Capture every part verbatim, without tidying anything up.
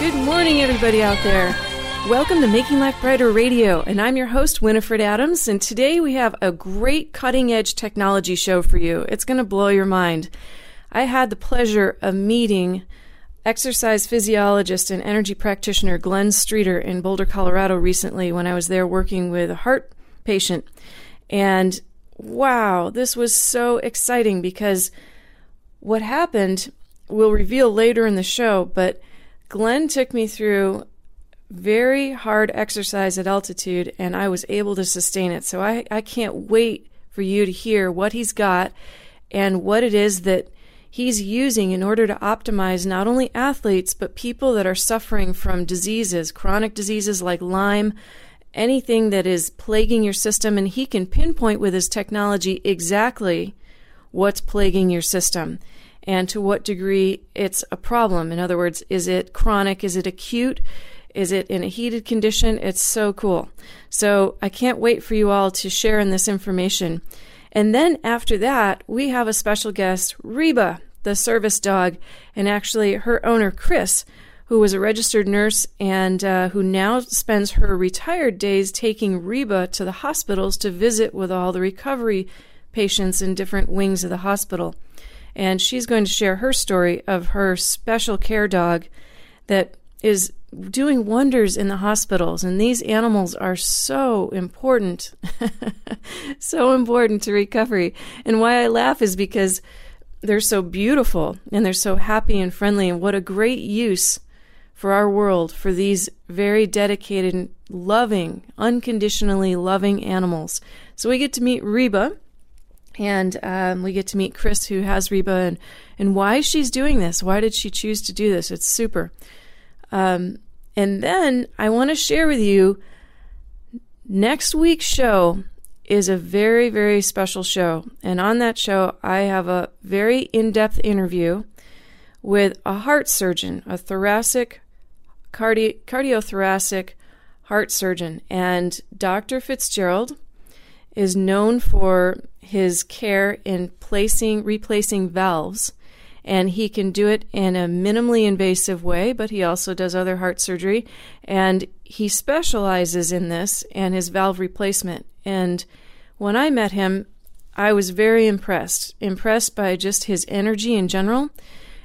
Good morning, everybody out there. Welcome to Making Life Brighter Radio, and I'm your host, Winifred Adams, and today we have a great cutting-edge technology show for you. It's going to blow your mind. I had the pleasure of meeting exercise physiologist and energy practitioner Glenn Streeter in Boulder, Colorado recently when I was there working with a heart patient. And wow, this was so exciting because what happened we'll reveal later in the show, but Glenn took me through very hard exercise at altitude, and I was able to sustain it. So I, I can't wait for you to hear what he's got and what it is that he's using in order to optimize not only athletes, but people that are suffering from diseases, chronic diseases like Lyme, anything that is plaguing your system. And he can pinpoint with his technology exactly what's plaguing your system and to what degree it's a problem. In other words, is it chronic? Is it acute? Is it in a heated condition? It's so cool. So I can't wait for you all to share in this information. And then after that, we have a special guest, Reba, the service dog, and actually her owner, Chris, who was a registered nurse and uh, who now spends her retired days taking Reba to the hospitals to visit with all the recovery patients in different wings of the hospital. And she's going to share her story of her special care dog that is doing wonders in the hospitals. And these animals are so important, so important to recovery. And why I laugh is because they're so beautiful and they're so happy and friendly. And what a great use for our world for these very dedicated, loving, unconditionally loving animals. So we get to meet Reba. And um, we get to meet Chris, who has Reba, and, and why she's doing this. Why did she choose to do this? It's super. Um, and then I want to share with you, next week's show is a very, very special show. And on that show, I have a very in-depth interview with a heart surgeon, a thoracic, cardi- cardiothoracic heart surgeon. And Doctor Fitzgerald is known for his care in placing, replacing valves, and he can do it in a minimally invasive way, but he also does other heart surgery, and he specializes in this and his valve replacement. And when I met him, I was very impressed, impressed by just his energy in general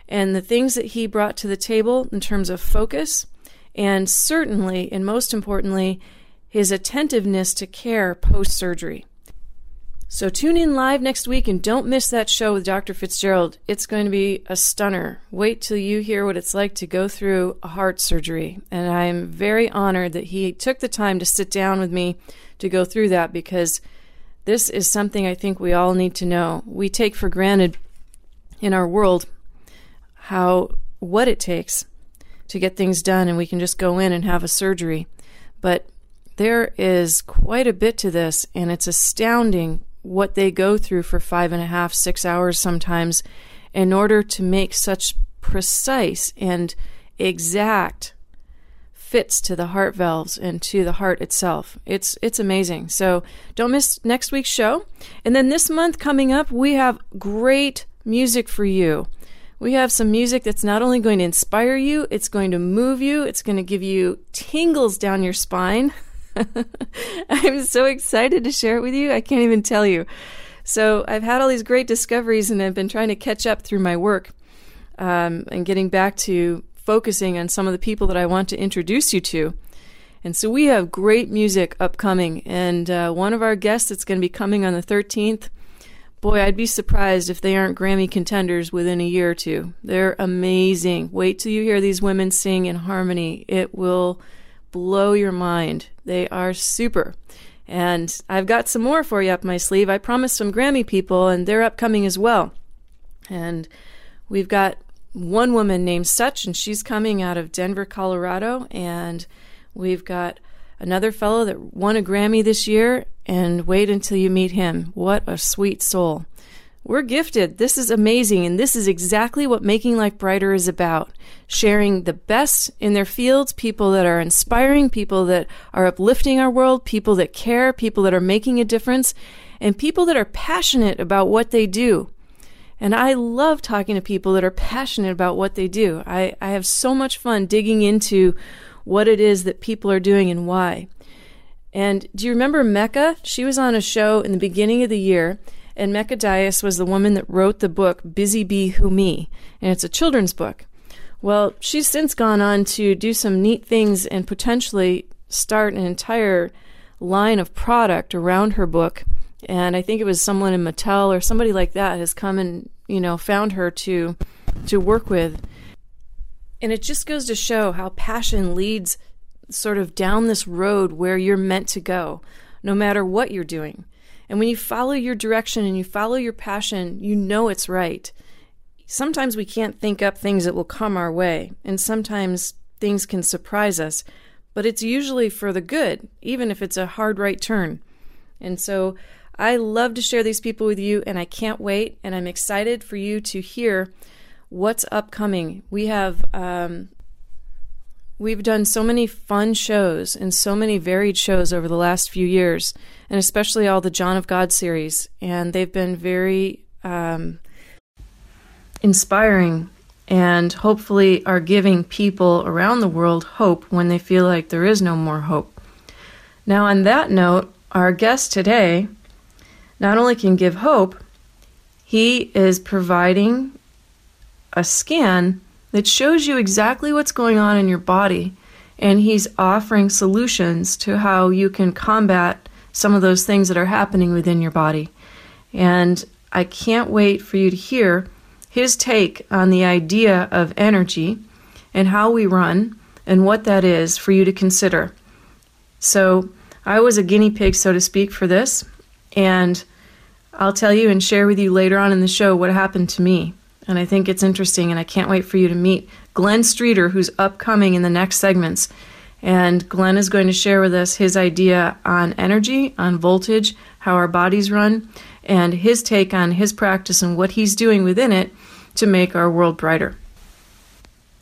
and the things that he brought to the table in terms of focus, and certainly, and most importantly, his attentiveness to care post-surgery. So tune in live next week and don't miss that show with Doctor Fitzgerald. It's going to be a stunner. Wait till you hear what it's like to go through a heart surgery. And I am very honored that he took the time to sit down with me to go through that, because this is something I think we all need to know. We take for granted in our world how what it takes to get things done, and we can just go in and have a surgery. But there is quite a bit to this, and it's astounding what they go through for five and a half, six hours sometimes in order to make such precise and exact fits to the heart valves and to the heart itself. It's it's amazing. So don't miss next week's show. And then this month coming up, we have great music for you. We have some music that's not only going to inspire you, it's going to move you, it's going to give you tingles down your spine. I'm so excited to share it with you. I can't even tell you. So I've had all these great discoveries, and I've been trying to catch up through my work um, and getting back to focusing on some of the people that I want to introduce you to. And so we have great music upcoming, and uh, one of our guests that's going to be coming on the thirteenth, boy, I'd be surprised if they aren't Grammy contenders within a year or two. They're amazing. Wait till you hear these women sing in harmony. It will blow your mind. They are super. And I've got some more for you up my sleeve. I promised some Grammy people, and they're upcoming as well. And we've got one woman named Such, and she's coming out of Denver, Colorado, and we've got another fellow that won a Grammy this year, and wait until you meet him. What a sweet soul. We're gifted. This is amazing, and this is exactly what Making Life Brighter is about, sharing the best in their fields, people that are inspiring, people that are uplifting our world, people that care, people that are making a difference, and people that are passionate about what they do. And I love talking to people that are passionate about what they do. I, I have so much fun digging into what it is that people are doing and why. And do you remember Mecca? She was on a show in the beginning of the year, and Mecca Dias was the woman that wrote the book Busy Bee Who Me, and it's a children's book. Well, she's since gone on to do some neat things and potentially start an entire line of product around her book, and I think it was someone in Mattel or somebody like that has come and, you know, found her to to work with. And it just goes to show how passion leads sort of down this road where you're meant to go, no matter what you're doing. And when you follow your direction and you follow your passion, you know it's right. Sometimes we can't think up things that will come our way, and sometimes things can surprise us, but it's usually for the good, even if it's a hard right turn. And so I love to share these people with you, and I can't wait, and I'm excited for you to hear what's upcoming. We have, um, we've done so many fun shows and so many varied shows over the last few years, and especially all the John of God series, and they've been very um, inspiring and hopefully are giving people around the world hope when they feel like there is no more hope. Now, on that note, our guest today not only can give hope, he is providing a scan that shows you exactly what's going on in your body, and he's offering solutions to how you can combat some of those things that are happening within your body. And I can't wait for you to hear his take on the idea of energy and how we run and what that is for you to consider. So I was a guinea pig, so to speak, for this, and I'll tell you and share with you later on in the show what happened to me. And I think it's interesting, and I can't wait for you to meet Glenn Streeter, who's upcoming in the next segments. And Glenn is going to share with us his idea on energy, on voltage, how our bodies run, and his take on his practice and what he's doing within it to make our world brighter.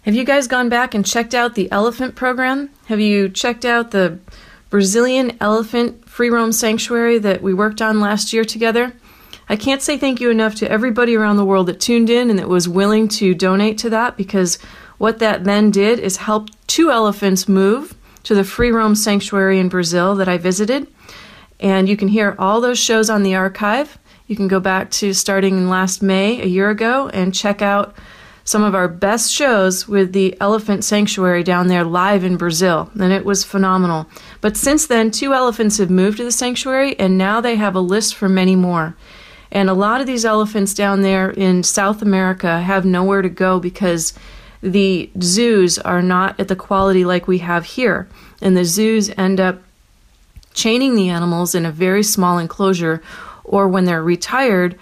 Have you guys gone back and checked out the elephant program? Have you checked out the Brazilian elephant free roam sanctuary that we worked on last year together? I can't say thank you enough to everybody around the world that tuned in and that was willing to donate to that, because what that then did is help two elephants move to the Free Roam Sanctuary in Brazil that I visited. And you can hear all those shows on the archive. You can go back to starting last May, a year ago, and check out some of our best shows with the elephant sanctuary down there live in Brazil, and it was phenomenal. But since then, two elephants have moved to the sanctuary, and now they have a list for many more. And a lot of these elephants down there in South America have nowhere to go because the zoos are not at the quality like we have here. And the zoos end up chaining the animals in a very small enclosure, or when they're retired,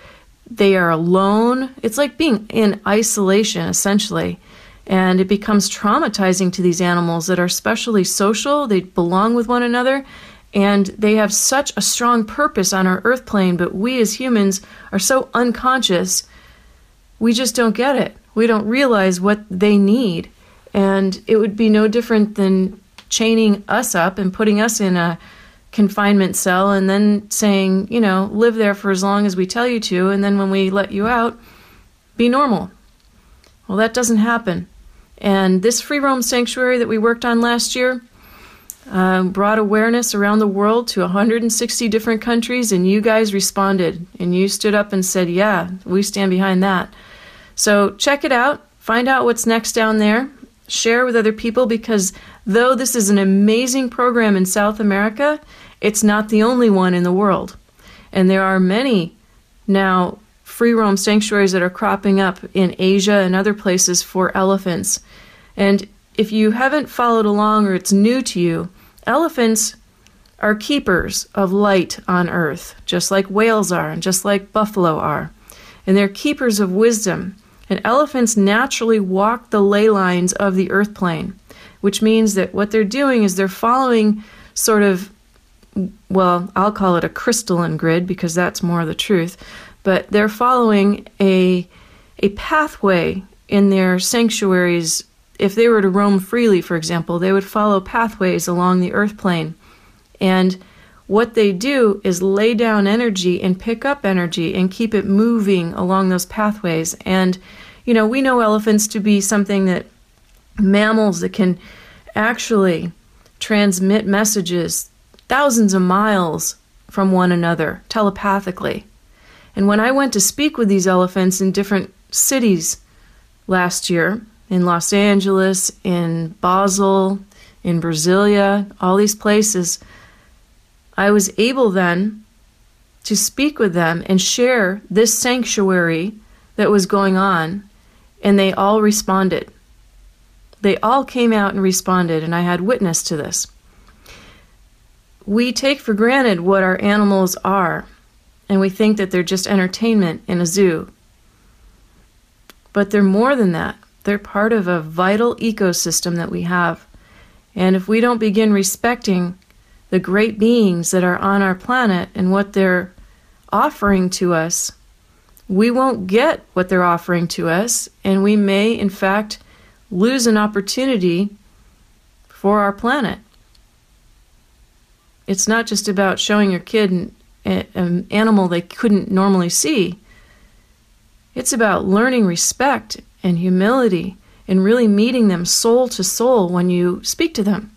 they are alone. It's like being in isolation, essentially. And it becomes traumatizing to these animals that are especially social. They belong with one another. And they have such a strong purpose on our earth plane, but we as humans are so unconscious, we just don't get it. We don't realize what they need. And it would be no different than chaining us up and putting us in a confinement cell and then saying, you know, live there for as long as we tell you to, and then when we let you out, be normal. Well, that doesn't happen. And this free roam sanctuary that we worked on last year, um, brought awareness around the world to one hundred sixty different countries, and you guys responded, and you stood up and said, yeah, we stand behind that. So check it out. Find out what's next down there. Share with other people, because though this is an amazing program in South America, it's not the only one in the world. And there are many now free roam sanctuaries that are cropping up in Asia and other places for elephants. And if you haven't followed along or it's new to you, elephants are keepers of light on earth, just like whales are and just like buffalo are. And they're keepers of wisdom. And elephants naturally walk the ley lines of the earth plane, which means that what they're doing is they're following sort of, well, I'll call it a crystalline grid because that's more of the truth, but they're following a a pathway in their sanctuaries. If they were to roam freely, for example, they would follow pathways along the earth plane. And what they do is lay down energy and pick up energy and keep it moving along those pathways. And, you know, we know elephants to be something that mammals that can actually transmit messages thousands of miles from one another telepathically. And when I went to speak with these elephants in different cities last year, in Los Angeles, in Basel, in Brasilia, all these places, I was able then to speak with them and share this sanctuary that was going on, and they all responded. They all came out and responded, and I had witness to this. We take for granted what our animals are, and we think that they're just entertainment in a zoo. But they're more than that. They're part of a vital ecosystem that we have. And if we don't begin respecting the great beings that are on our planet and what they're offering to us, we won't get what they're offering to us, and we may, in fact, lose an opportunity for our planet. It's not just about showing your kid an, an animal they couldn't normally see. It's about learning respect and humility and really meeting them soul to soul when you speak to them.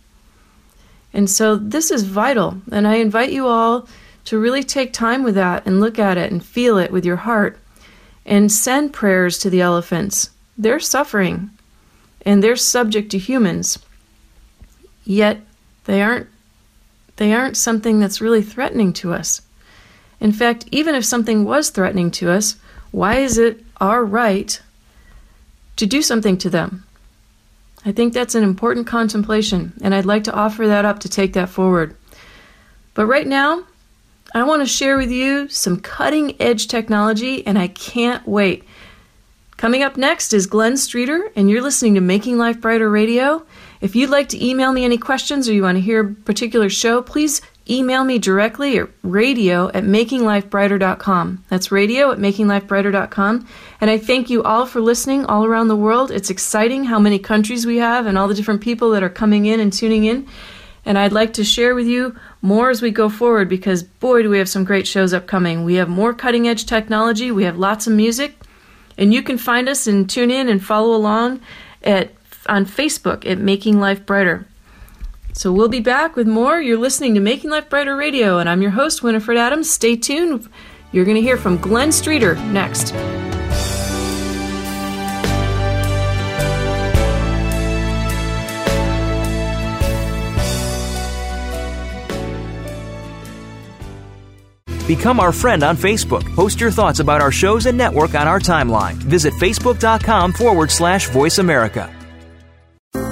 And so this is vital, and I invite you all to really take time with that and look at it and feel it with your heart and send prayers to the elephants. They're suffering, and they're subject to humans, yet they aren't, they aren't something that's really threatening to us. In fact, even if something was threatening to us, why is it our right to do something to them? I think that's an important contemplation, and I'd like to offer that up to take that forward. But right now, I want to share with you some cutting-edge technology, and I can't wait. Coming up next is Glenn Streeter, and you're listening to Making Life Brighter Radio. If you'd like to email me any questions or you want to hear a particular show, please email me directly at radio at making life brighter dot com. That's radio at making life brighter dot com. And I thank you all for listening all around the world. It's exciting how many countries we have and all the different people that are coming in and tuning in. And I'd like to share with you more as we go forward, because boy, do we have some great shows upcoming. We have more cutting edge technology. We have lots of music. And you can find us and tune in and follow along at on Facebook at Making Life Brighter. So we'll be back with more. You're listening to Making Life Brighter Radio, and I'm your host, Winifred Adams. Stay tuned. You're going to hear from Glenn Streeter next. Become our friend on Facebook. Post your thoughts about our shows and network on our timeline. Visit facebook.com forward slash Voice America.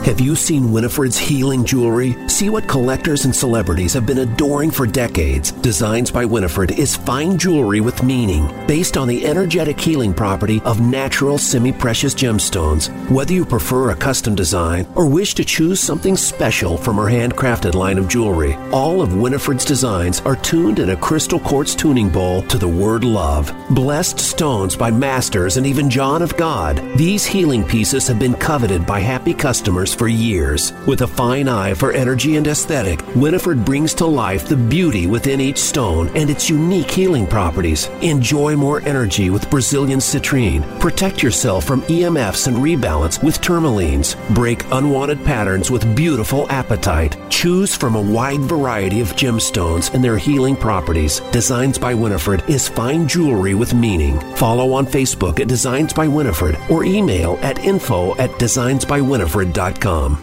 Have you seen Winifred's healing jewelry? See what collectors and celebrities have been adoring for decades. Designs by Winifred is fine jewelry with meaning, based on the energetic healing property of natural semi-precious gemstones. Whether you prefer a custom design or wish to choose something special from her handcrafted line of jewelry, all of Winifred's designs are tuned in a crystal quartz tuning bowl to the word love. Blessed stones by masters and even John of God, these healing pieces have been coveted by happy customers for years. With a fine eye for energy and aesthetic, Winifred brings to life the beauty within each stone and its unique healing properties. Enjoy more energy with Brazilian citrine. Protect yourself from E M Fs and rebalance with tourmalines. Break unwanted patterns with beautiful apatite. Choose from a wide variety of gemstones and their healing properties. Designs by Winifred is fine jewelry with meaning. Follow on Facebook at Designs by Winifred or email at info at designs by winifred dot com.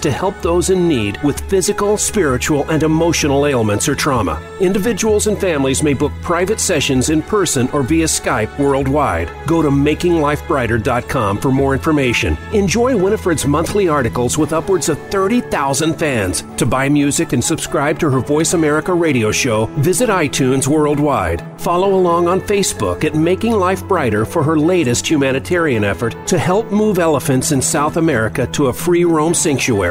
to help those in need with physical, spiritual, and emotional ailments or trauma. Individuals and families may book private sessions in person or via Skype worldwide. Go to making life brighter dot com for more information. Enjoy Winifred's monthly articles with upwards of thirty thousand fans. To buy music and subscribe to her Voice America radio show, visit iTunes worldwide. Follow along on Facebook at Making Life Brighter for her latest humanitarian effort to help move elephants in South America to a free roam sanctuary.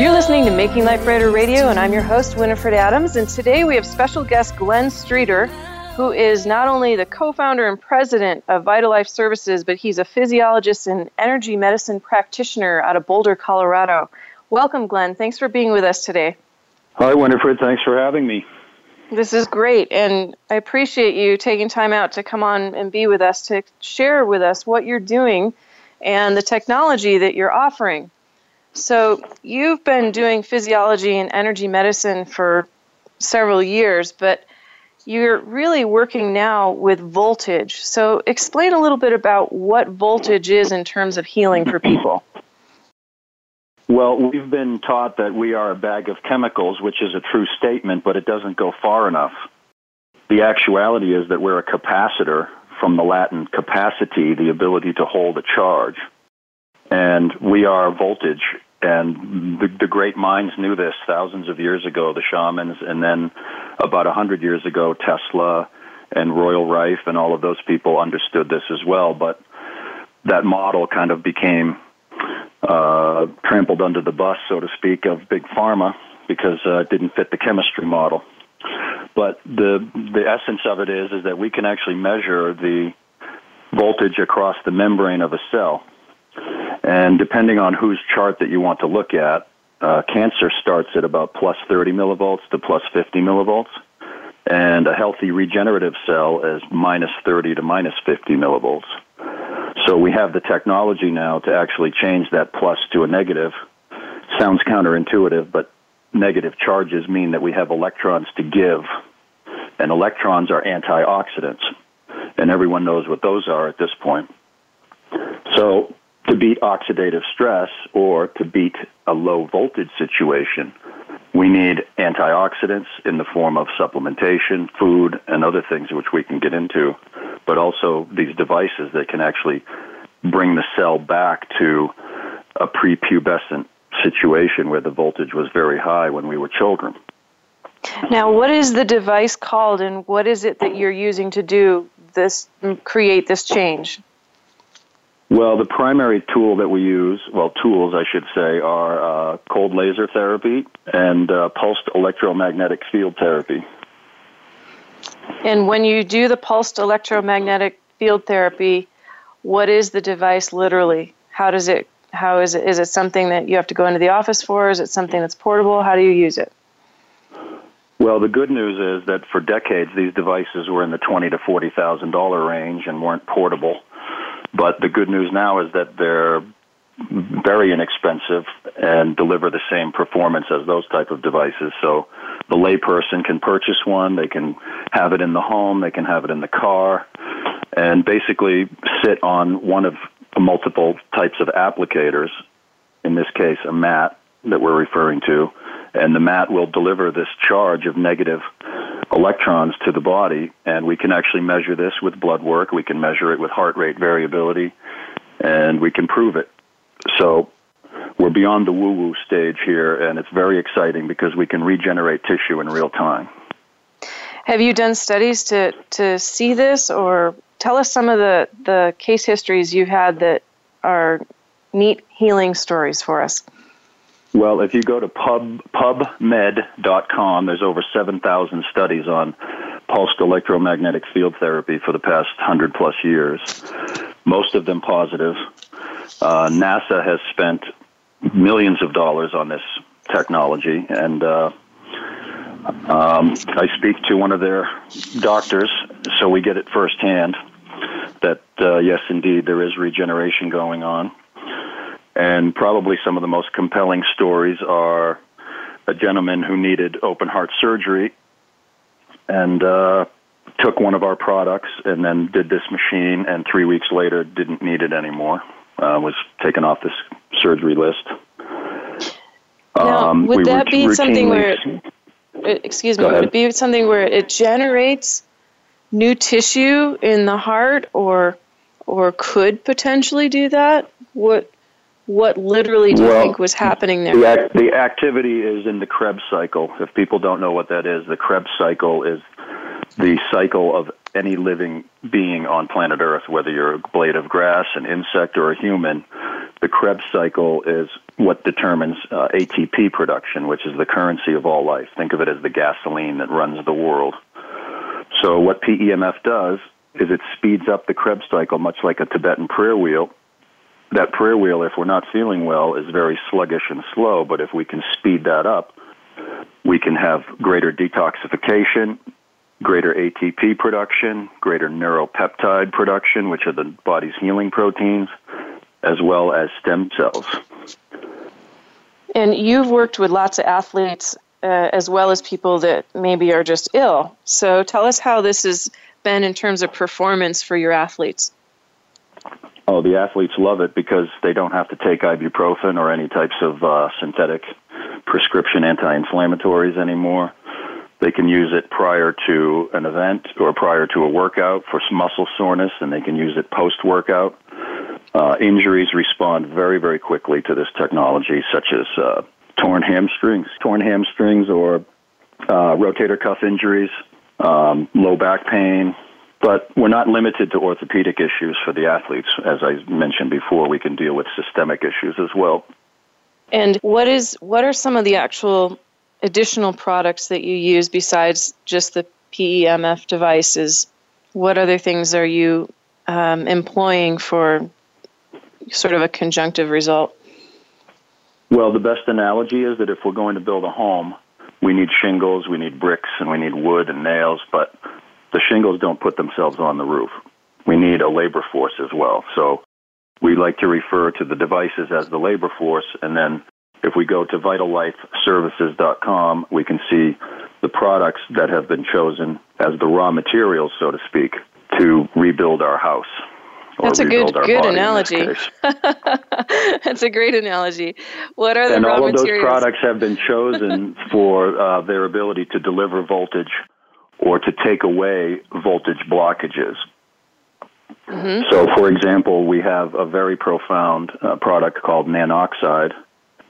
You're listening to Making Life Brighter Radio, and I'm your host, Winifred Adams. And today we have special guest Glenn Streeter, who is not only the co-founder and president of Vital Life Services, but he's a physiologist and energy medicine practitioner out of Boulder, Colorado. Welcome, Glenn. Thanks for being with us today. Hi, Winifred. Thanks for having me. This is great, and I appreciate you taking time out to come on and be with us, to share with us what you're doing and the technology that you're offering. So you've been doing physiology and energy medicine for several years, but you're really working now with voltage. So explain a little bit about what voltage is in terms of healing for people. Well, we've been taught that we are a bag of chemicals, which is a true statement, but it doesn't go far enough. The actuality is that we're a capacitor, from the Latin capacity, the ability to hold a charge. And we are voltage, and the, the great minds knew this thousands of years ago, the shamans, and then about one hundred years ago, Tesla and Royal Rife and all of those people understood this as well, but that model kind of became uh, trampled under the bus, so to speak, of Big Pharma because uh, it didn't fit the chemistry model. But the the essence of it is, is that we can actually measure the voltage across the membrane of a cell. And depending on whose chart that you want to look at, uh, cancer starts at about plus thirty millivolts to plus fifty millivolts, and a healthy regenerative cell is minus thirty to minus fifty millivolts. So we have the technology now to actually change that plus to a negative. Sounds counterintuitive, but negative charges mean that we have electrons to give, and electrons are antioxidants, and everyone knows what those are at this point. So to beat oxidative stress or to beat a low voltage situation, we need antioxidants in the form of supplementation, food, and other things which we can get into, but also these devices that can actually bring the cell back to a prepubescent situation where the voltage was very high when we were children. Now, what is the device called, and what is it that you're using to do this, create this change? Well, the primary tool that we use, well, tools, I should say, are uh, cold laser therapy and uh, pulsed electromagnetic field therapy. And when you do the pulsed electromagnetic field therapy, what is the device literally? How does it, how is it, is it something that you have to go into the office for? Is it something that's portable? How do you use it? Well, the good news is that for decades, these devices were in the twenty thousand to forty thousand dollars range and weren't portable. But the good news now is that they're very inexpensive and deliver the same performance as those type of devices. So the layperson can purchase one, they can have it in the home, they can have it in the car, and basically sit on one of multiple types of applicators, in this case a mat that we're referring to, and the mat will deliver this charge of negative electrons to the body, and we can actually measure this with blood work, we can measure it with heart rate variability, and we can prove it. So we're beyond the woo-woo stage here, and it's very exciting because we can regenerate tissue in real time. Have you done studies to, to see this, or tell us some of the, the case histories you've had that are neat healing stories for us? Well, if you go to pub, pub med dot com, there's over seven thousand studies on pulsed electromagnetic field therapy for the past one hundred plus years, most of them positive. Uh, NASA has spent millions of dollars on this technology, and uh, um, I speak to one of their doctors, so we get it firsthand that, uh, yes, indeed, there is regeneration going on. And probably some of the most compelling stories are a gentleman who needed open heart surgery and uh, took one of our products and then did this machine, and three weeks later didn't need it anymore, uh, was taken off this surgery list. Now, um, would we that ru- be something where, it, excuse me, would it be something where it generates new tissue in the heart, or or could potentially do that? What? What literally do you well, think was happening there? The, act, the activity is in the Krebs cycle. If people don't know what that is, the Krebs cycle is the cycle of any living being on planet Earth, whether you're a blade of grass, an insect, or a human. The Krebs cycle is what determines uh, A T P production, which is the currency of all life. Think of it as the gasoline that runs the world. So what P E M F does is it speeds up the Krebs cycle, much like a Tibetan prayer wheel. That prayer wheel, if we're not feeling well, is very sluggish and slow, but if we can speed that up, we can have greater detoxification, greater A T P production, greater neuropeptide production, which are the body's healing proteins, as well as stem cells. And you've worked with lots of athletes, uh, as well as people that maybe are just ill. So tell us how this has been in terms of performance for your athletes. Oh, the athletes love it because they don't have to take ibuprofen or any types of uh, synthetic prescription anti-inflammatories anymore. They can use it prior to an event or prior to a workout for muscle soreness, and they can use it post-workout. Uh, injuries respond very, very quickly to this technology, such as uh, torn hamstrings, torn hamstrings or uh, rotator cuff injuries, um, low back pain. But we're not limited to orthopedic issues for the athletes. As I mentioned before, we can deal with systemic issues as well. And what is what are some of the actual additional products that you use besides just the P E M F devices? What other things are you um, employing for sort of a conjunctive result? Well, the best analogy is that if we're going to build a home, we need shingles, we need bricks, and we need wood and nails, but the shingles don't put themselves on the roof. We need a labor force as well. So we like to refer to the devices as the labor force. And then if we go to vital life services dot com, we can see the products that have been chosen as the raw materials, so to speak, to rebuild our house. That's a good good analogy. That's a great analogy. What are the and raw materials? And all of those products have been chosen for uh, their ability to deliver voltage or to take away voltage blockages. Mm-hmm. So, for example, we have a very profound uh, product called nanoxide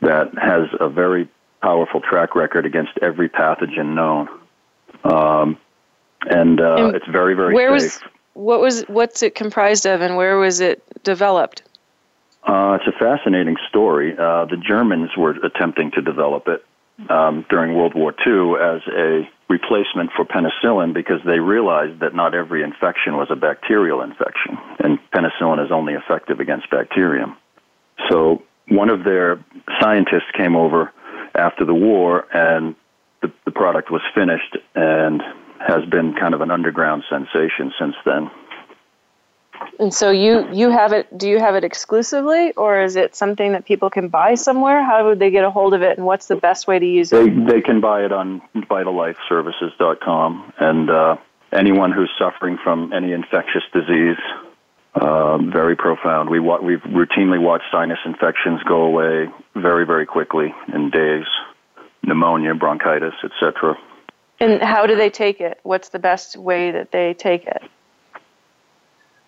that has a very powerful track record against every pathogen known. Um, and, uh, and it's very, very where safe. Was, what was, what's it comprised of, and where was it developed? Uh, it's a fascinating story. Uh, the Germans were attempting to develop it um, during World War Two as a replacement for penicillin because they realized that not every infection was a bacterial infection, and penicillin is only effective against bacterium. So one of their scientists came over after the war, and the, the product was finished and has been kind of an underground sensation since then. And so you, you have it, do you have it exclusively, or is it something that people can buy somewhere? How would they get a hold of it, and what's the best way to use it? They, they can buy it on vital life services dot com, and uh, anyone who's suffering from any infectious disease, uh, very profound. We wa- we've routinely watched sinus infections go away very, very quickly in days, pneumonia, bronchitis, et cetera. And how do they take it? What's the best way that they take it?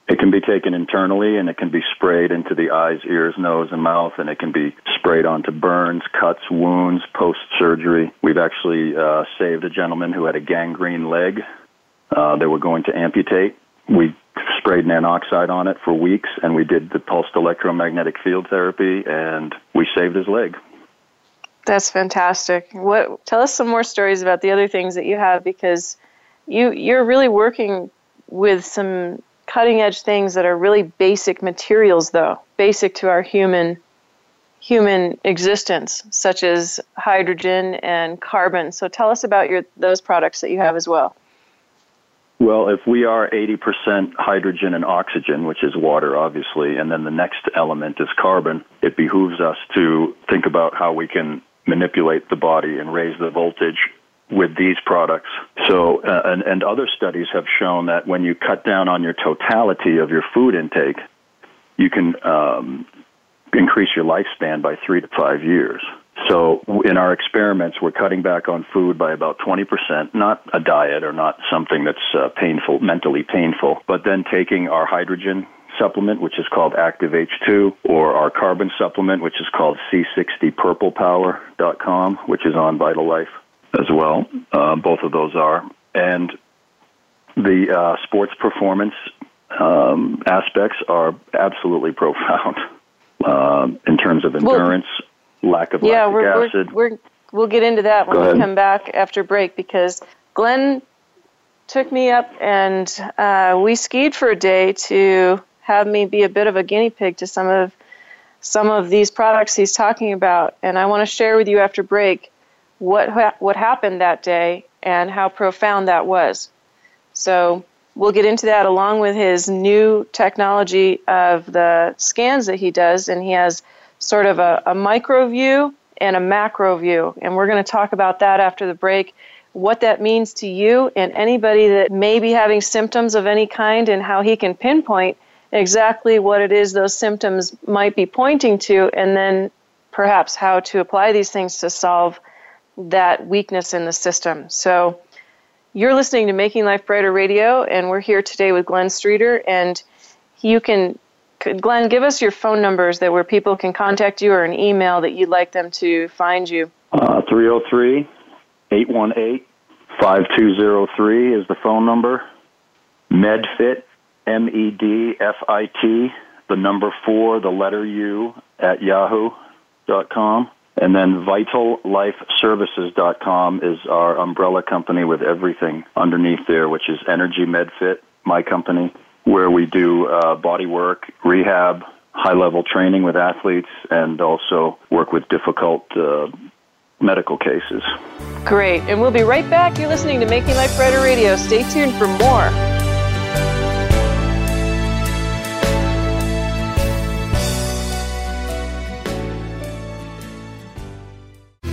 It can be taken internally, and it can be sprayed into the eyes, ears, nose, and mouth, and it can be sprayed onto burns, cuts, wounds, post-surgery. We've actually uh, saved a gentleman who had a gangrene leg. Uh, they were going to amputate. We sprayed nanoxide on it for weeks, and we did the pulsed electromagnetic field therapy, and we saved his leg. That's fantastic. What? Tell us some more stories about the other things that you have, because you you're really working with some cutting-edge things that are really basic materials, though, basic to our human human existence, such as hydrogen and carbon. So tell us about your those products that you have as well. Well, if we are eighty percent hydrogen and oxygen, which is water, obviously, and then the next element is carbon, it behooves us to think about how we can manipulate the body and raise the voltage with these products. So, uh, and, and other studies have shown that when you cut down on your totality of your food intake, you can um, increase your lifespan by three to five years. So in our experiments, we're cutting back on food by about twenty percent, not a diet or not something that's uh, painful, mentally painful, but then taking our hydrogen supplement, which is called Active H two, or our carbon supplement, which is called C sixty Purple Power dot com, which is on Vital Life as well. Uh, both of those are. And the uh, sports performance um, aspects are absolutely profound uh, in terms of endurance, well, lack of yeah, lactic we're, acid. We're, we're, we'll get into that when Go we ahead. come back after break, because Glenn took me up and uh, we skied for a day to have me be a bit of a guinea pig to some of some of these products he's talking about. And I want to share with you after break what ha- what happened that day and how profound that was. So we'll get into that along with his new technology of the scans that he does, and he has sort of a, a micro view and a macro view, and we're going to talk about that after the break, what that means to you and anybody that may be having symptoms of any kind, and how he can pinpoint exactly what it is those symptoms might be pointing to, and then perhaps how to apply these things to solve that weakness in the system. So you're listening to Making Life Brighter Radio, and we're here today with Glenn Streeter. And you can, Glenn, give us your phone numbers that where people can contact you, or an email that you'd like them to find you. Uh, three oh three, eight one eight, five two oh three is the phone number. MedFit, M E D F I T, the number four, the letter U, at yahoo dot com. And then vital life services dot com is our umbrella company with everything underneath there, which is Energy MedFit, my company, where we do uh, body work, rehab, high-level training with athletes, and also work with difficult uh, medical cases. Great. And we'll be right back. You're listening to Making Life Brighter Radio. Stay tuned for more.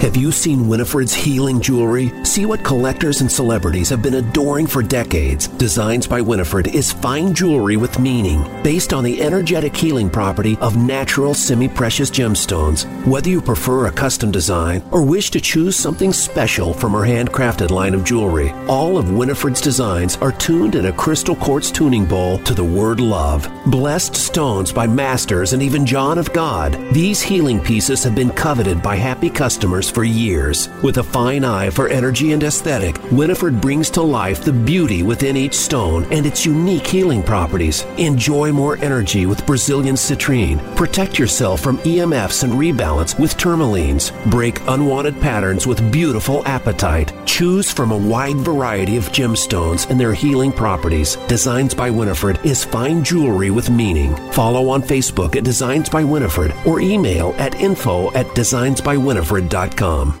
Have you seen Winifred's healing jewelry? See what collectors and celebrities have been adoring for decades. Designs by Winifred is fine jewelry with meaning, based on the energetic healing property of natural semi-precious gemstones. Whether you prefer a custom design or wish to choose something special from her handcrafted line of jewelry, all of Winifred's designs are tuned in a crystal quartz tuning bowl to the word love. Blessed stones by masters and even John of God, these healing pieces have been coveted by happy customers practice for years. With a fine eye for energy and aesthetic, Winifred brings to life the beauty within each stone and its unique healing properties. Enjoy more energy with Brazilian citrine. Protect yourself from E M Fs and rebalance with tourmalines. Break unwanted patterns with beautiful apatite. Choose from a wide variety of gemstones and their healing properties. Designs by Winifred is fine jewelry with meaning. Follow on Facebook at Designs by Winifred or email at info at designs by winifred dot com.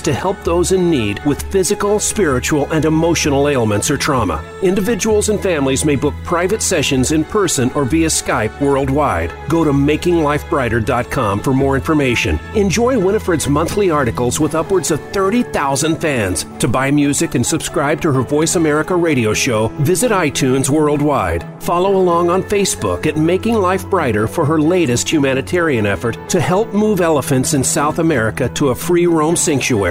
to help those in need with physical, spiritual, and emotional ailments or trauma. Individuals and families may book private sessions in person or via Skype worldwide. Go to making life brighter dot com for more information. Enjoy Winifred's monthly articles with upwards of thirty thousand fans. To buy music and subscribe to her Voice America radio show, visit iTunes worldwide. Follow along on Facebook at Making Life Brighter for her latest humanitarian effort to help move elephants in South America to a free roam sanctuary.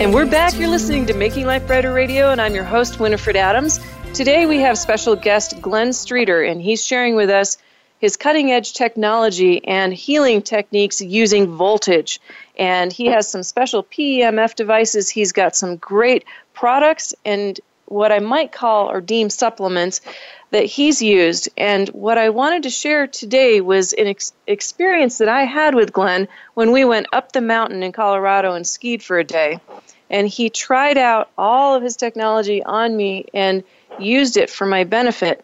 And we're back. You're listening to Making Life Brighter Radio, and I'm your host, Winifred Adams. Today we have special guest Glenn Streeter, and he's sharing with us his cutting-edge technology and healing techniques using voltage. And he has some special P E M F devices. He's got some great products and what I might call or deem supplements that he's used. And what I wanted to share today was an ex- experience that I had with Glenn when we went up the mountain in Colorado and skied for a day. And he tried out all of his technology on me and used it for my benefit.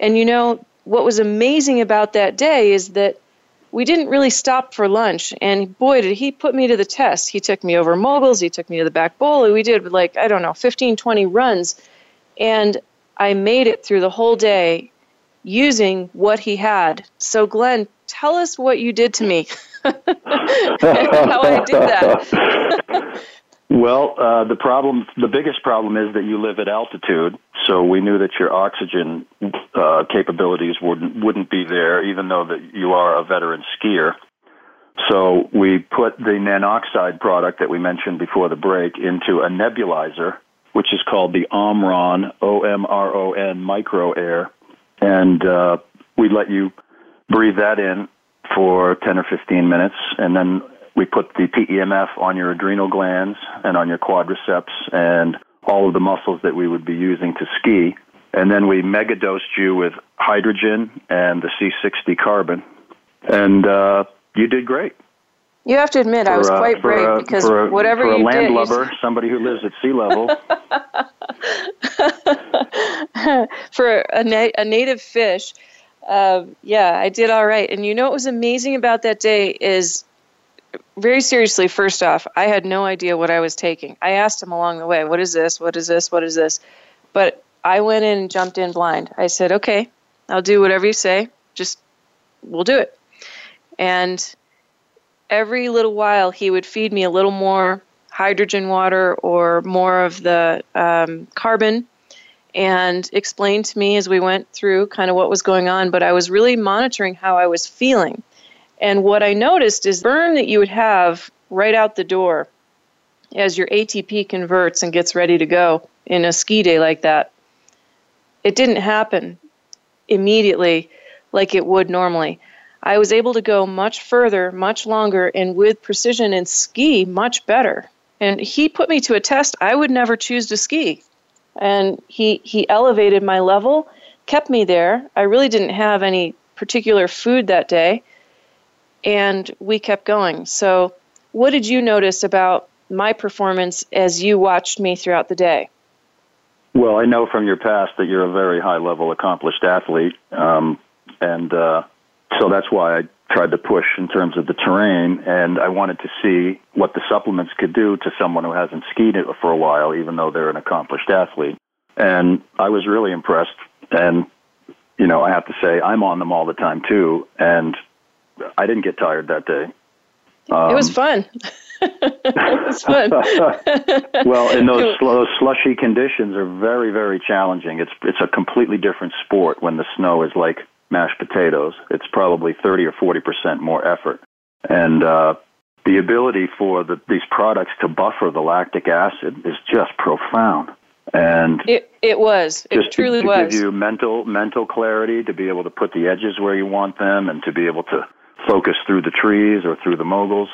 And you know, what was amazing about that day is that we didn't really stop for lunch, and boy, did he put me to the test. He took me over moguls, he took me to the back bowl, and we did, like, I don't know, fifteen, twenty runs, and I made it through the whole day using what he had. So, Glenn, tell us what you did to me and how I did that. Well, uh, the problem, the biggest problem is that you live at altitude, so we knew that your oxygen uh, capabilities wouldn't wouldn't be there, even though that you are a veteran skier. So we put the nanoxide product that we mentioned before the break into a nebulizer, which is called the OMRON, O M R O N, micro air, and uh, we let you breathe that in for ten or fifteen minutes, and then we put the P E M F on your adrenal glands and on your quadriceps and all of the muscles that we would be using to ski. And then we megadosed you with hydrogen and the C sixty carbon. And uh, you did great. You have to admit, for, I was quite uh, brave a, because a, whatever you did. For a landlubber, you... somebody who lives at sea level. For a, na- a native fish, uh, yeah, I did all right. And you know what was amazing about that day is... Very seriously, first off, I had no idea what I was taking. I asked him along the way, what is this, what is this, what is this? But I went in and jumped in blind. I said, okay, I'll do whatever you say. Just, we'll do it. And every little while, he would feed me a little more hydrogen water or more of the um, carbon and explain to me as we went through kind of what was going on. But I was really monitoring how I was feeling. And what I noticed is the burn that you would have right out the door as your A T P converts and gets ready to go in a ski day like that, it didn't happen immediately like it would normally. I was able to go much further, much longer, and with precision and ski much better. And he put me to a test I would never choose to ski. And he he elevated my level, kept me there. I really didn't have any particular food that day. And we kept going. So what did you notice about my performance as you watched me throughout the day? Well, I know from your past that you're a very high-level accomplished athlete. Um, and uh, so that's why I tried to push in terms of the terrain. And I wanted to see what the supplements could do to someone who hasn't skied it for a while, even though they're an accomplished athlete. And I was really impressed. And, you know, I have to say, I'm on them all the time, too. And I didn't get tired that day. Um, it was fun. It was fun. Well, and those, those slushy conditions are very, very challenging. It's it's a completely different sport when the snow is like mashed potatoes. It's probably thirty or forty percent more effort. And uh, the ability for the, these products to buffer the lactic acid is just profound. And it it was it truly to, to was. Give you mental mental clarity to be able to put the edges where you want them and to be able to focus through the trees or through the moguls.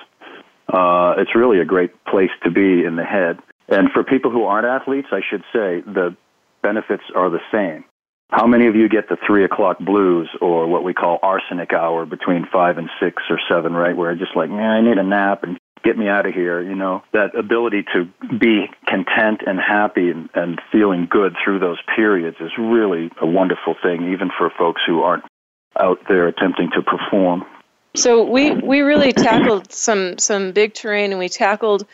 Uh, it's really a great place to be in the head. And for people who aren't athletes, I should say the benefits are the same. How many of you get the three o'clock blues or what we call arsenic hour between five and six or seven, right? Where it's just like, man, I need a nap and get me out of here. You know, that ability to be content and happy and, and feeling good through those periods is really a wonderful thing, even for folks who aren't out there attempting to perform. So we, we really tackled some, some big terrain, and we tackled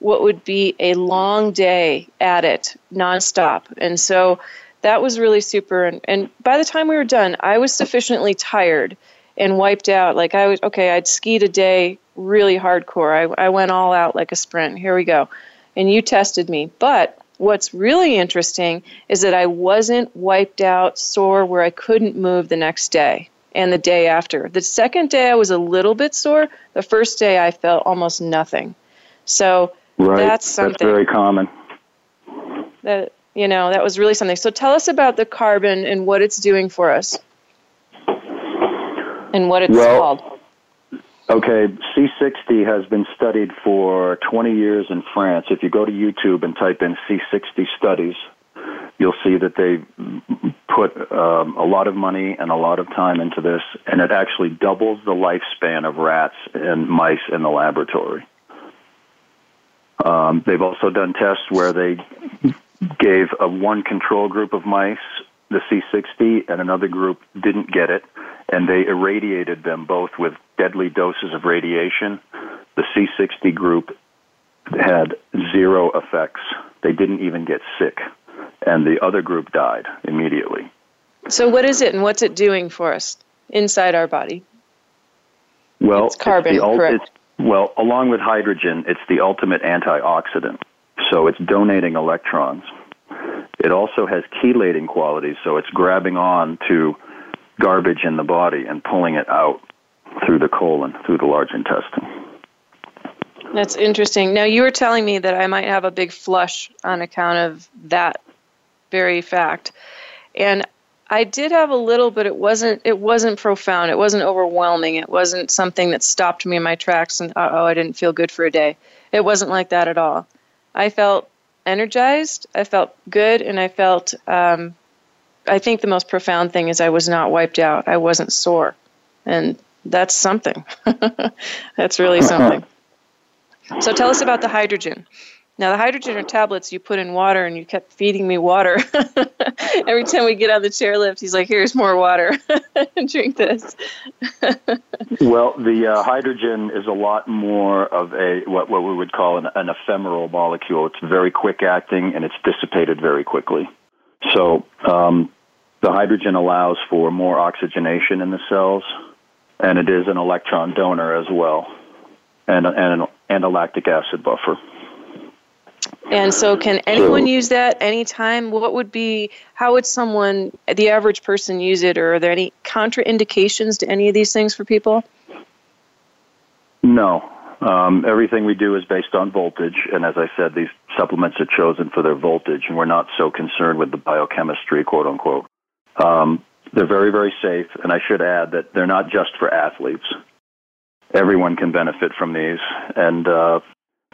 what would be a long day at it nonstop. And so that was really super. And, and by the time we were done, I was sufficiently tired and wiped out. Like I was, okay, I'd skied a day really hardcore. I, I went all out like a sprint. Here we go. And you tested me. But what's really interesting is that I wasn't wiped out, sore, where I couldn't move the next day. And the day after. The second day I was a little bit sore. The first day I felt almost nothing. So right. That's something. That's very common. That, you know, that was really something. So tell us about the carbon and what it's doing for us. And what it's well, called. Okay, C sixty has been studied for twenty years in France. If you go to YouTube and type in C sixty studies, you'll see that they put um, a lot of money and a lot of time into this, and it actually doubles the lifespan of rats and mice in the laboratory. Um, they've also done tests where they gave a one control group of mice the C sixty, and another group didn't get it, and they irradiated them both with deadly doses of radiation. The C sixty group had zero effects. They didn't even get sick. And the other group died immediately. So what is it and what's it doing for us inside our body? Well, it's carbon, it's the, correct? It's, well, along with hydrogen, it's the ultimate antioxidant. So it's donating electrons. It also has chelating qualities, so it's grabbing on to garbage in the body and pulling it out through the colon, through the large intestine. That's interesting. Now, you were telling me that I might have a big flush on account of that very fact. And I did have a little, but it wasn't it wasn't profound. It wasn't overwhelming. It wasn't something that stopped me in my tracks and, uh-oh, I didn't feel good for a day. It wasn't like that at all. I felt energized. I felt good. And I felt, um, I think the most profound thing is I was not wiped out. I wasn't sore. And that's something. That's really something. So tell us about the hydrogen. Now, the hydrogen are tablets you put in water, and you kept feeding me water. Every time we get on the chairlift, he's like, here's more water. Drink this. Well, the uh, hydrogen is a lot more of a what, what we would call an, an ephemeral molecule. It's very quick-acting, and it's dissipated very quickly. So um, the hydrogen allows for more oxygenation in the cells, and it is an electron donor as well, and, and, an, and a lactic acid buffer. And so can anyone so, use that anytime? What would be, how would someone, the average person, use it? Or are there any contraindications to any of these things for people? No. Um, everything we do is based on voltage, and as I said, these supplements are chosen for their voltage, and we're not so concerned with the biochemistry, quote-unquote. Um, they're very, very safe, and I should add that they're not just for athletes. Everyone can benefit from these, and uh,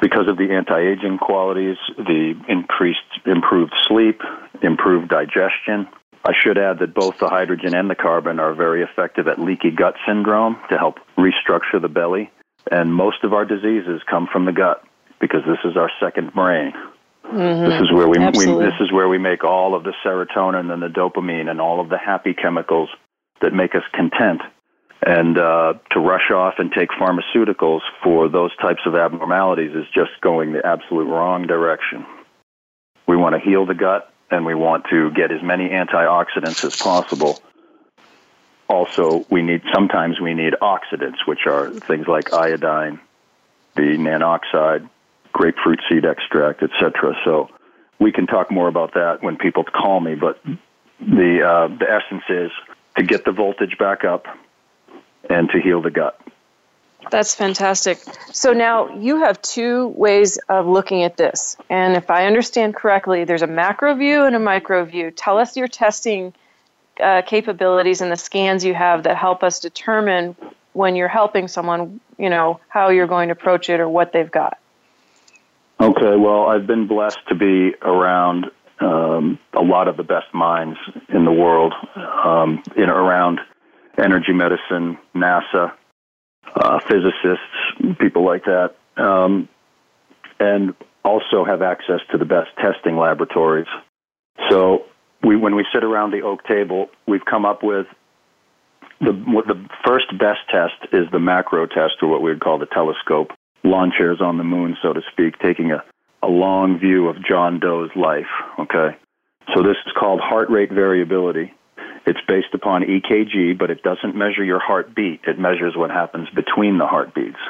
because of the anti-aging qualities, the increased, improved sleep, improved digestion. I should add that both the hydrogen and the carbon are very effective at leaky gut syndrome to help restructure the belly. And most of our diseases come from the gut because this is our second brain. Mm-hmm. This is where we, we this is where we make all of the serotonin and the dopamine and all of the happy chemicals that make us content. And uh, to rush off and take pharmaceuticals for those types of abnormalities is just going the absolute wrong direction. We want to heal the gut, and we want to get as many antioxidants as possible. Also, we need sometimes we need oxidants, which are things like iodine, the nanoxide, grapefruit seed extract, et cetera. So we can talk more about that when people call me. But the uh, the essence is to get the voltage back up and to heal the gut. That's fantastic. So now you have two ways of looking at this, and if I understand correctly, there's a macro view and a micro view. Tell us your testing Uh, capabilities and the scans you have that help us determine when you're helping someone, you know, how you're going to approach it or what they've got. Okay, well, I've been blessed to be around um, a lot of the best minds in the world, um, in around energy medicine, NASA, uh, physicists, people like that, um, and also have access to the best testing laboratories. So We, when we sit around the oak table, we've come up with the, the first best test is the macro test, or what we would call the telescope, lawn chairs on the moon, so to speak, taking a, a long view of John Doe's life, okay? So this is called heart rate variability. It's based upon E K G, but it doesn't measure your heartbeat. It measures what happens between the heartbeats.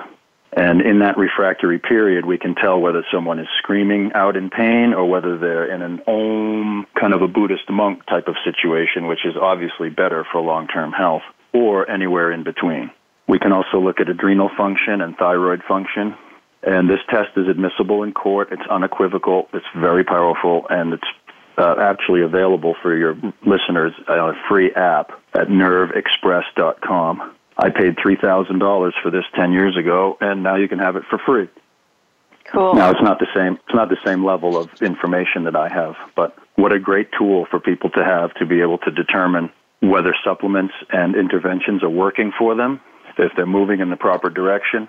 And in that refractory period, we can tell whether someone is screaming out in pain or whether they're in an Om, kind of a Buddhist monk type of situation, which is obviously better for long-term health, or anywhere in between. We can also look at adrenal function and thyroid function. And this test is admissible in court. It's unequivocal. It's very powerful. And it's uh, actually available for your listeners on a free app at nerve express dot com. I paid three thousand dollars for this ten years ago, and now you can have it for free. Cool. Now, it's not the same it's not the same level of information that I have, but what a great tool for people to have to be able to determine whether supplements and interventions are working for them, if they're moving in the proper direction.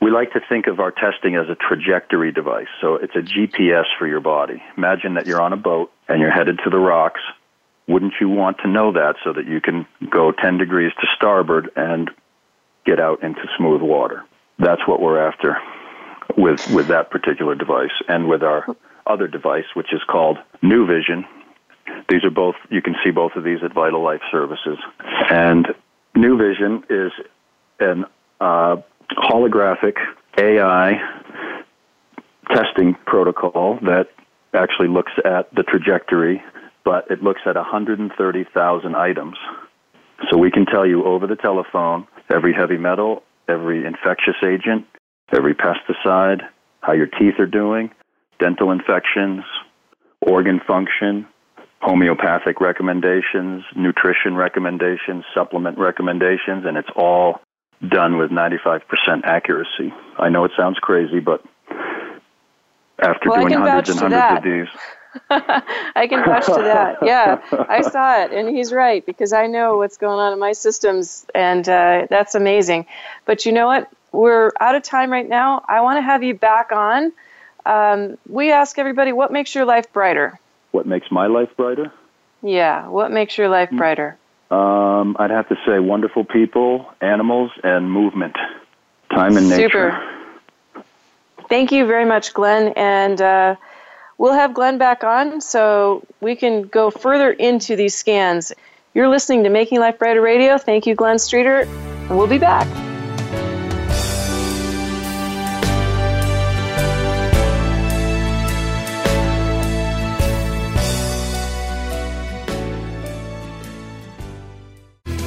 We like to think of our testing as a trajectory device, so it's a G P S for your body. Imagine that you're on a boat and you're headed to the rocks. Wouldn't you want to know that so that you can go ten degrees to starboard and get out into smooth water? That's what we're after with with that particular device and with our other device, which is called New Vision. These are both, you can see both of these at Vital Life Services. And New Vision is an uh, holographic A I testing protocol that actually looks at the trajectory, but it looks at one hundred thirty thousand items. So we can tell you over the telephone every heavy metal, every infectious agent, every pesticide, how your teeth are doing, dental infections, organ function, homeopathic recommendations, nutrition recommendations, supplement recommendations, and it's all done with ninety-five percent accuracy. I know it sounds crazy, but after well, doing hundreds and hundreds of these... I can vouch to that. Yeah, I saw it, and he's right, because I know what's going on in my systems, and uh, that's amazing. But you know what? We're out of time right now. I want to have you back on. Um, we ask everybody, what makes your life brighter? What makes my life brighter? Yeah, what makes your life brighter? Um, I'd have to say wonderful people, animals, and movement, time and nature. Super. Thank you very much, Glenn, and... Uh, We'll have Glenn back on so we can go further into these scans. You're listening to Making Life Brighter Radio. Thank you, Glenn Streeter, and we'll be back.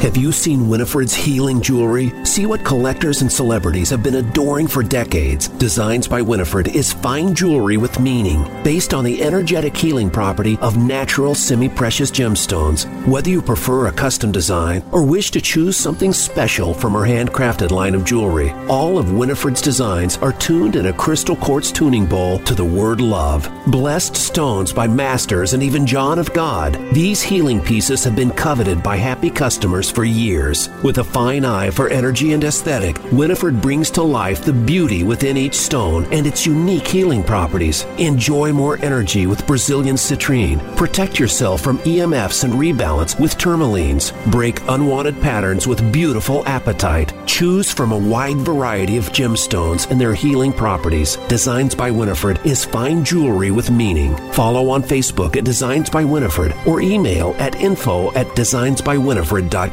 Have you seen Winifred's healing jewelry? See what collectors and celebrities have been adoring for decades. Designs by Winifred is fine jewelry with meaning, based on the energetic healing property of natural semi-precious gemstones. Whether you prefer a custom design or wish to choose something special from her handcrafted line of jewelry, all of Winifred's designs are tuned in a crystal quartz tuning bowl to the word love. Blessed stones by masters and even John of God, these healing pieces have been coveted by happy customers for years. With a fine eye for energy and aesthetic, Winifred brings to life the beauty within each stone and its unique healing properties. Enjoy more energy with Brazilian citrine. Protect yourself from E M Fs and rebalance with tourmalines. Break unwanted patterns with beautiful apatite. Choose from a wide variety of gemstones and their healing properties. Designs by Winifred is fine jewelry with meaning. Follow on Facebook at Designs by Winifred or email at info at designsbywinifred.com.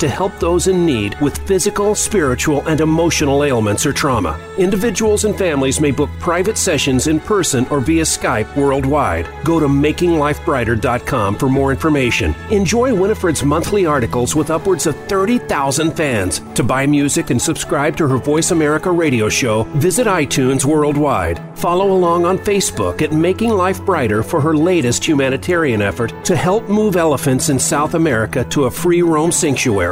to help those in need with physical, spiritual, and emotional ailments or trauma. Individuals and families may book private sessions in person or via Skype worldwide. Go to making life brighter dot com for more information. Enjoy Winifred's monthly articles with upwards of thirty thousand fans. To buy music and subscribe to her Voice America radio show, visit iTunes worldwide. Follow along on Facebook at Making Life Brighter for her latest humanitarian effort to help move elephants in South America to a free roam sanctuary.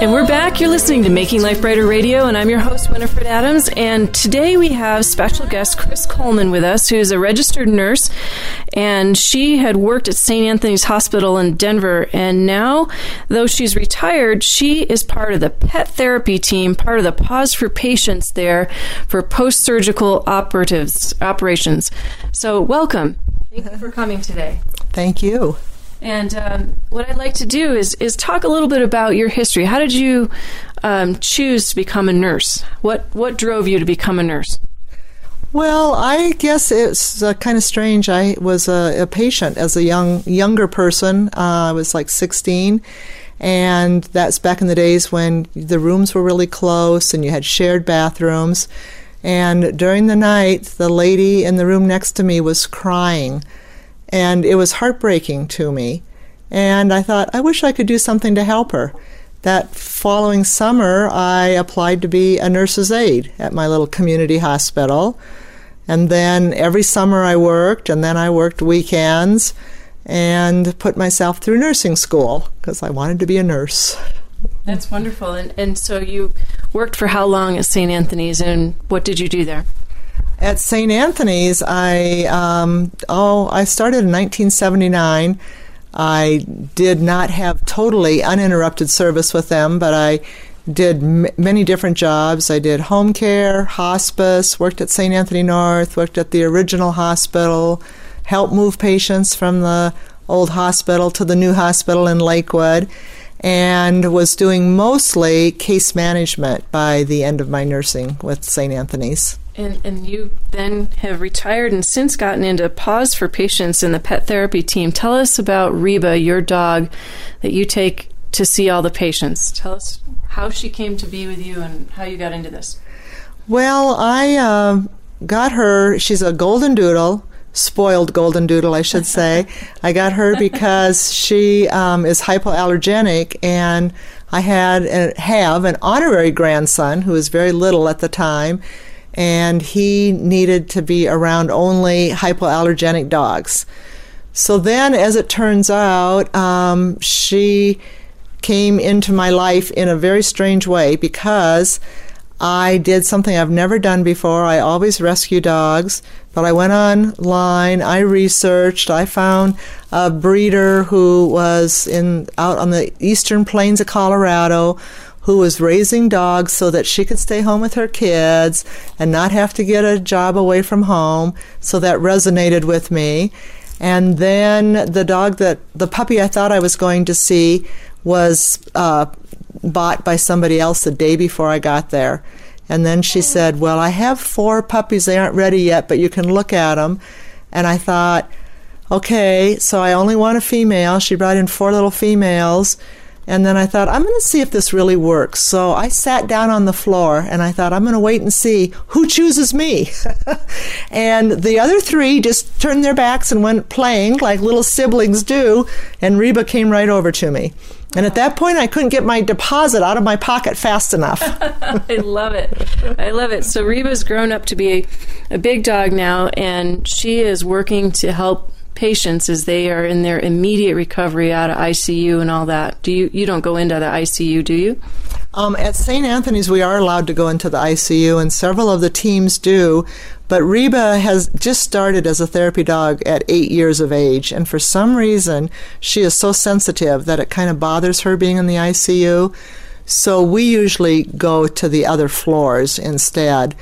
And we're back. You're listening to Making Life Brighter Radio, and I'm your host, Winifred Adams. And today we have special guest Chris Coleman with us, who's a registered nurse, and she had worked at Saint Anthony's Hospital in Denver. And now, though she's retired, she is part of the pet therapy team, part of the Paws for Patients there for post-surgical operatives operations. So welcome. Thank you for coming today. Thank you. And um, what I'd like to do is is talk a little bit about your history. How did you um, choose to become a nurse? What what drove you to become a nurse? Well, I guess it's uh, kind of strange. I was a, a patient as a young younger person. Uh, I was like sixteen, and that's back in the days when the rooms were really close and you had shared bathrooms. And during the night, the lady in the room next to me was crying. And it was heartbreaking to me. And I thought, I wish I could do something to help her. That following summer, I applied to be a nurse's aide at my little community hospital. And then every summer I worked, and then I worked weekends and put myself through nursing school because I wanted to be a nurse. That's wonderful. And, and so you worked for how long at Saint Anthony's, and what did you do there? At Saint Anthony's, I um, oh, I started in nineteen seventy-nine. I did not have totally uninterrupted service with them, but I did m- many different jobs. I did home care, hospice, worked at Saint Anthony North, worked at the original hospital, helped move patients from the old hospital to the new hospital in Lakewood. and was doing mostly case management by the end of my nursing with Saint Anthony's. And, and you then have retired and since gotten into Paws for Patients in the pet therapy team. Tell us about Reba, your dog that you take to see all the patients. Tell us how she came to be with you and how you got into this. Well, I uh, got her. She's a golden doodle, spoiled golden doodle, I should say. I got her because she um, is hypoallergenic, and I had and have an honorary grandson who was very little at the time, and he needed to be around only hypoallergenic dogs. So then, as it turns out, um, she came into my life in a very strange way because I did something I've never done before. I always rescue dogs, but I went online, I researched, I found a breeder who was in out on the eastern plains of Colorado who was raising dogs so that she could stay home with her kids and not have to get a job away from home. So that resonated with me. And then the dog that, the puppy I thought I was going to see was uh, bought by somebody else the day before I got there. And then she said, well, I have four puppies. They aren't ready yet, but you can look at them. And I thought, okay, so I only want a female. She brought in four little females. And then I thought, I'm going to see if this really works. So I sat down on the floor, and I thought, I'm going to wait and see who chooses me. And the other three just turned their backs and went playing like little siblings do, and Reba came right over to me. And at that point, I couldn't get my deposit out of my pocket fast enough. I love it. I love it. So Reba's grown up to be a, a big dog now, and she is working to help patients as they are in their immediate recovery out of I C U and all that. Do you you don't go into the I C U, do you? Um, at Saint Anthony's, we are allowed to go into the I C U, and several of the teams do. But Reba has just started as a therapy dog at eight years of age, and for some reason, she is so sensitive that it kind of bothers her being in the I C U. So we usually go to the other floors instead.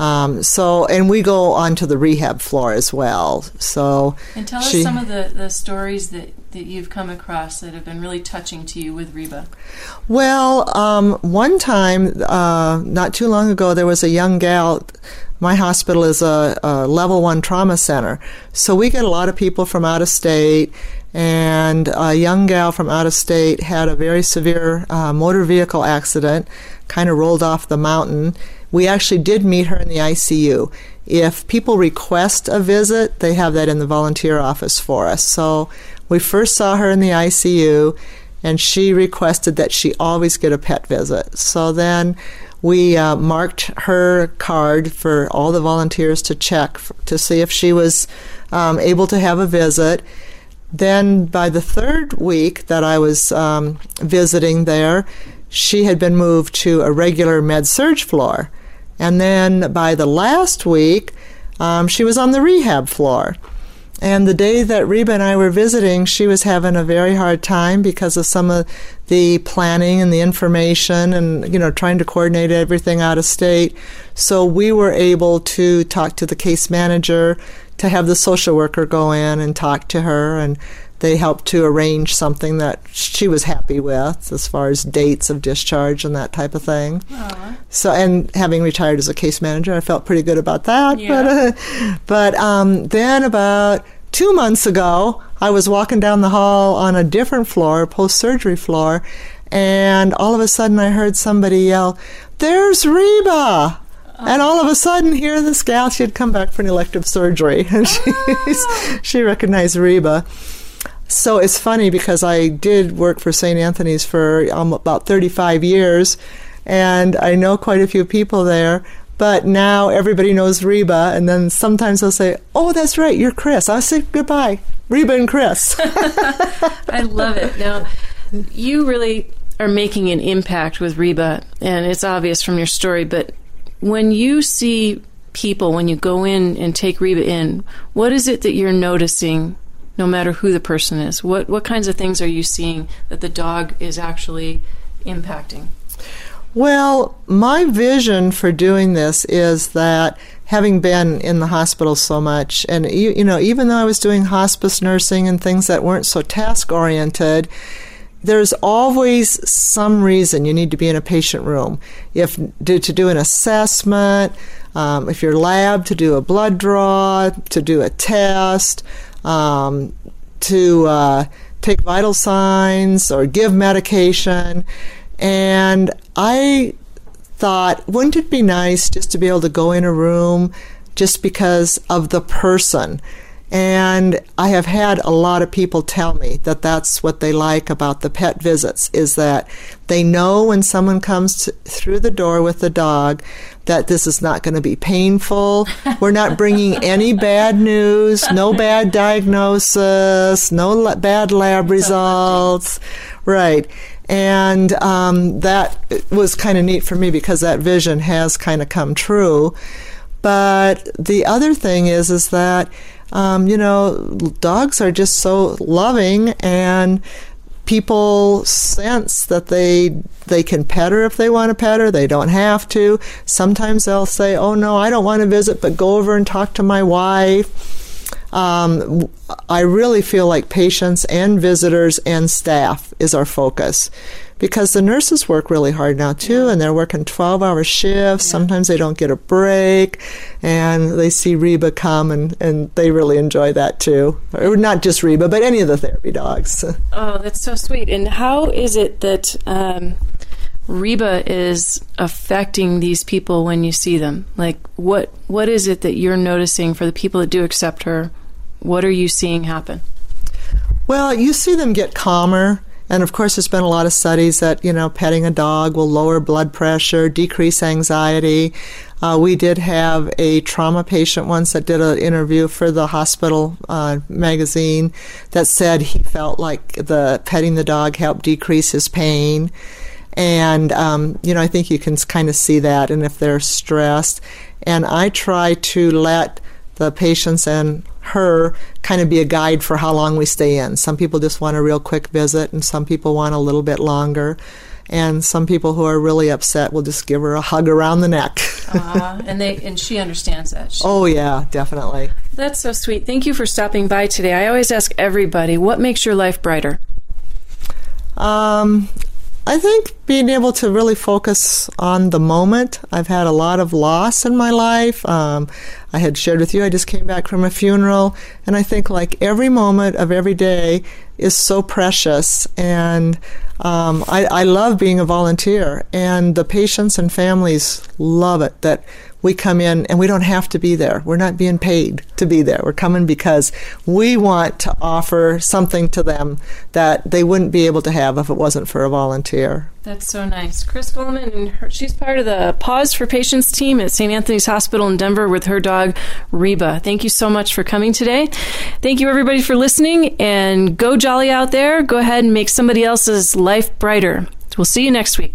Um, so, and we go on to the rehab floor as well. So, and tell us she, some of the, the stories that, that you've come across that have been really touching to you with Reba. Well, um, one time, uh, not too long ago, there was a young gal. My hospital is a, a level one trauma center. So we get a lot of people from out of state, and a young gal from out of state had a very severe uh, motor vehicle accident, kind of rolled off the mountain. We actually did meet her in the I C U. If people request a visit, they have that in the volunteer office for us. So we first saw her in the I C U, and she requested that she always get a pet visit. So then we uh, marked her card for all the volunteers to check for, to see if she was um, able to have a visit. Then by the third week that I was um, visiting there, she had been moved to a regular med-surg floor. And then by the last week, um, she was on the rehab floor. And the day that Reba and I were visiting, she was having a very hard time because of some of the planning and the information and, you know, trying to coordinate everything out of state. So we were able to talk to the case manager, to have the social worker go in and talk to her, and they helped to arrange something that she was happy with as far as dates of discharge and that type of thing. Aww. So, and having retired as a case manager, I felt pretty good about that. Yeah. But, uh, but um, then about two months ago, I was walking down the hall on a different floor, post-surgery floor, and all of a sudden I heard somebody yell, "There's Reba!" And all of a sudden, here, this gal, she had come back for an elective surgery, and she, ah! she recognized Reba. So it's funny because I did work for Saint Anthony's for um, about thirty-five years, and I know quite a few people there, but now everybody knows Reba, and then sometimes they'll say, "Oh, that's right, you're Chris." I'll say, "Goodbye, Reba and Chris." I love it. Now, you really are making an impact with Reba, and it's obvious from your story, but when you see people, when you go in and take Reba in, what is it that you're noticing, no matter who the person is? What what kinds of things are you seeing that the dog is actually impacting? Well, my vision for doing this is that, having been in the hospital so much, and you, you know, even though I was doing hospice nursing and things that weren't so task-oriented, there's always some reason you need to be in a patient room. If to, to do an assessment, um, if your lab to do a blood draw, to do a test, um, to uh, take vital signs or give medication. And I thought, wouldn't it be nice just to be able to go in a room just because of the person? And I have had a lot of people tell me that that's what they like about the pet visits, is that they know when someone comes to, through the door with the dog that this is not going to be painful. We're not bringing any bad news, no bad diagnosis, no la- bad lab results. Right. And um, that was kind of neat for me because that vision has kind of come true. But the other thing is, is that Um, you know, dogs are just so loving, and people sense that they they can pet her if they want to pet her. They don't have to. Sometimes they'll say, "Oh no, I don't want to visit, but go over and talk to my wife." Um, I really feel like patients and visitors and staff is our focus, because the nurses work really hard now too, yeah. and they're working twelve-hour shifts. Yeah. Sometimes they don't get a break, and they see Reba come, and, and they really enjoy that too. Or not just Reba, but any of the therapy dogs. Oh, that's so sweet. And how is it that um, Reba is affecting these people when you see them? Like, what what is it that you're noticing for the people that do accept her? What are you seeing happen? Well, you see them get calmer. And, of course, there's been a lot of studies that, you know, petting a dog will lower blood pressure, decrease anxiety. Uh, we did have a trauma patient once that did an interview for the hospital uh, magazine that said he felt like the petting the dog helped decrease his pain. And, um, you know, I think you can kind of see that, and if they're stressed. And I try to let the patients and her kind of be a guide for how long we stay in. Some people just want a real quick visit, and some people want a little bit longer. And some people who are really upset will just give her a hug around the neck. uh, and they and she understands that. She, oh, yeah, definitely. That's so sweet. Thank you for stopping by today. I always ask everybody, what makes your life brighter? Um... I think being able to really focus on the moment. I've had a lot of loss in my life. Um, I had shared with you, I just came back from a funeral, and I think like every moment of every day is so precious. And um, I, I love being a volunteer, and the patients and families love it that we come in and we don't have to be there. We're not being paid to be there. We're coming because we want to offer something to them that they wouldn't be able to have if it wasn't for a volunteer. That's so nice. Chris Coleman, and her, she's part of the Paws for Patients team at Saint Anthony's Hospital in Denver with her dog, Reba. Thank you so much for coming today. Thank you, everybody, for listening. And go jolly out there. Go ahead and make somebody else's life brighter. We'll see you next week.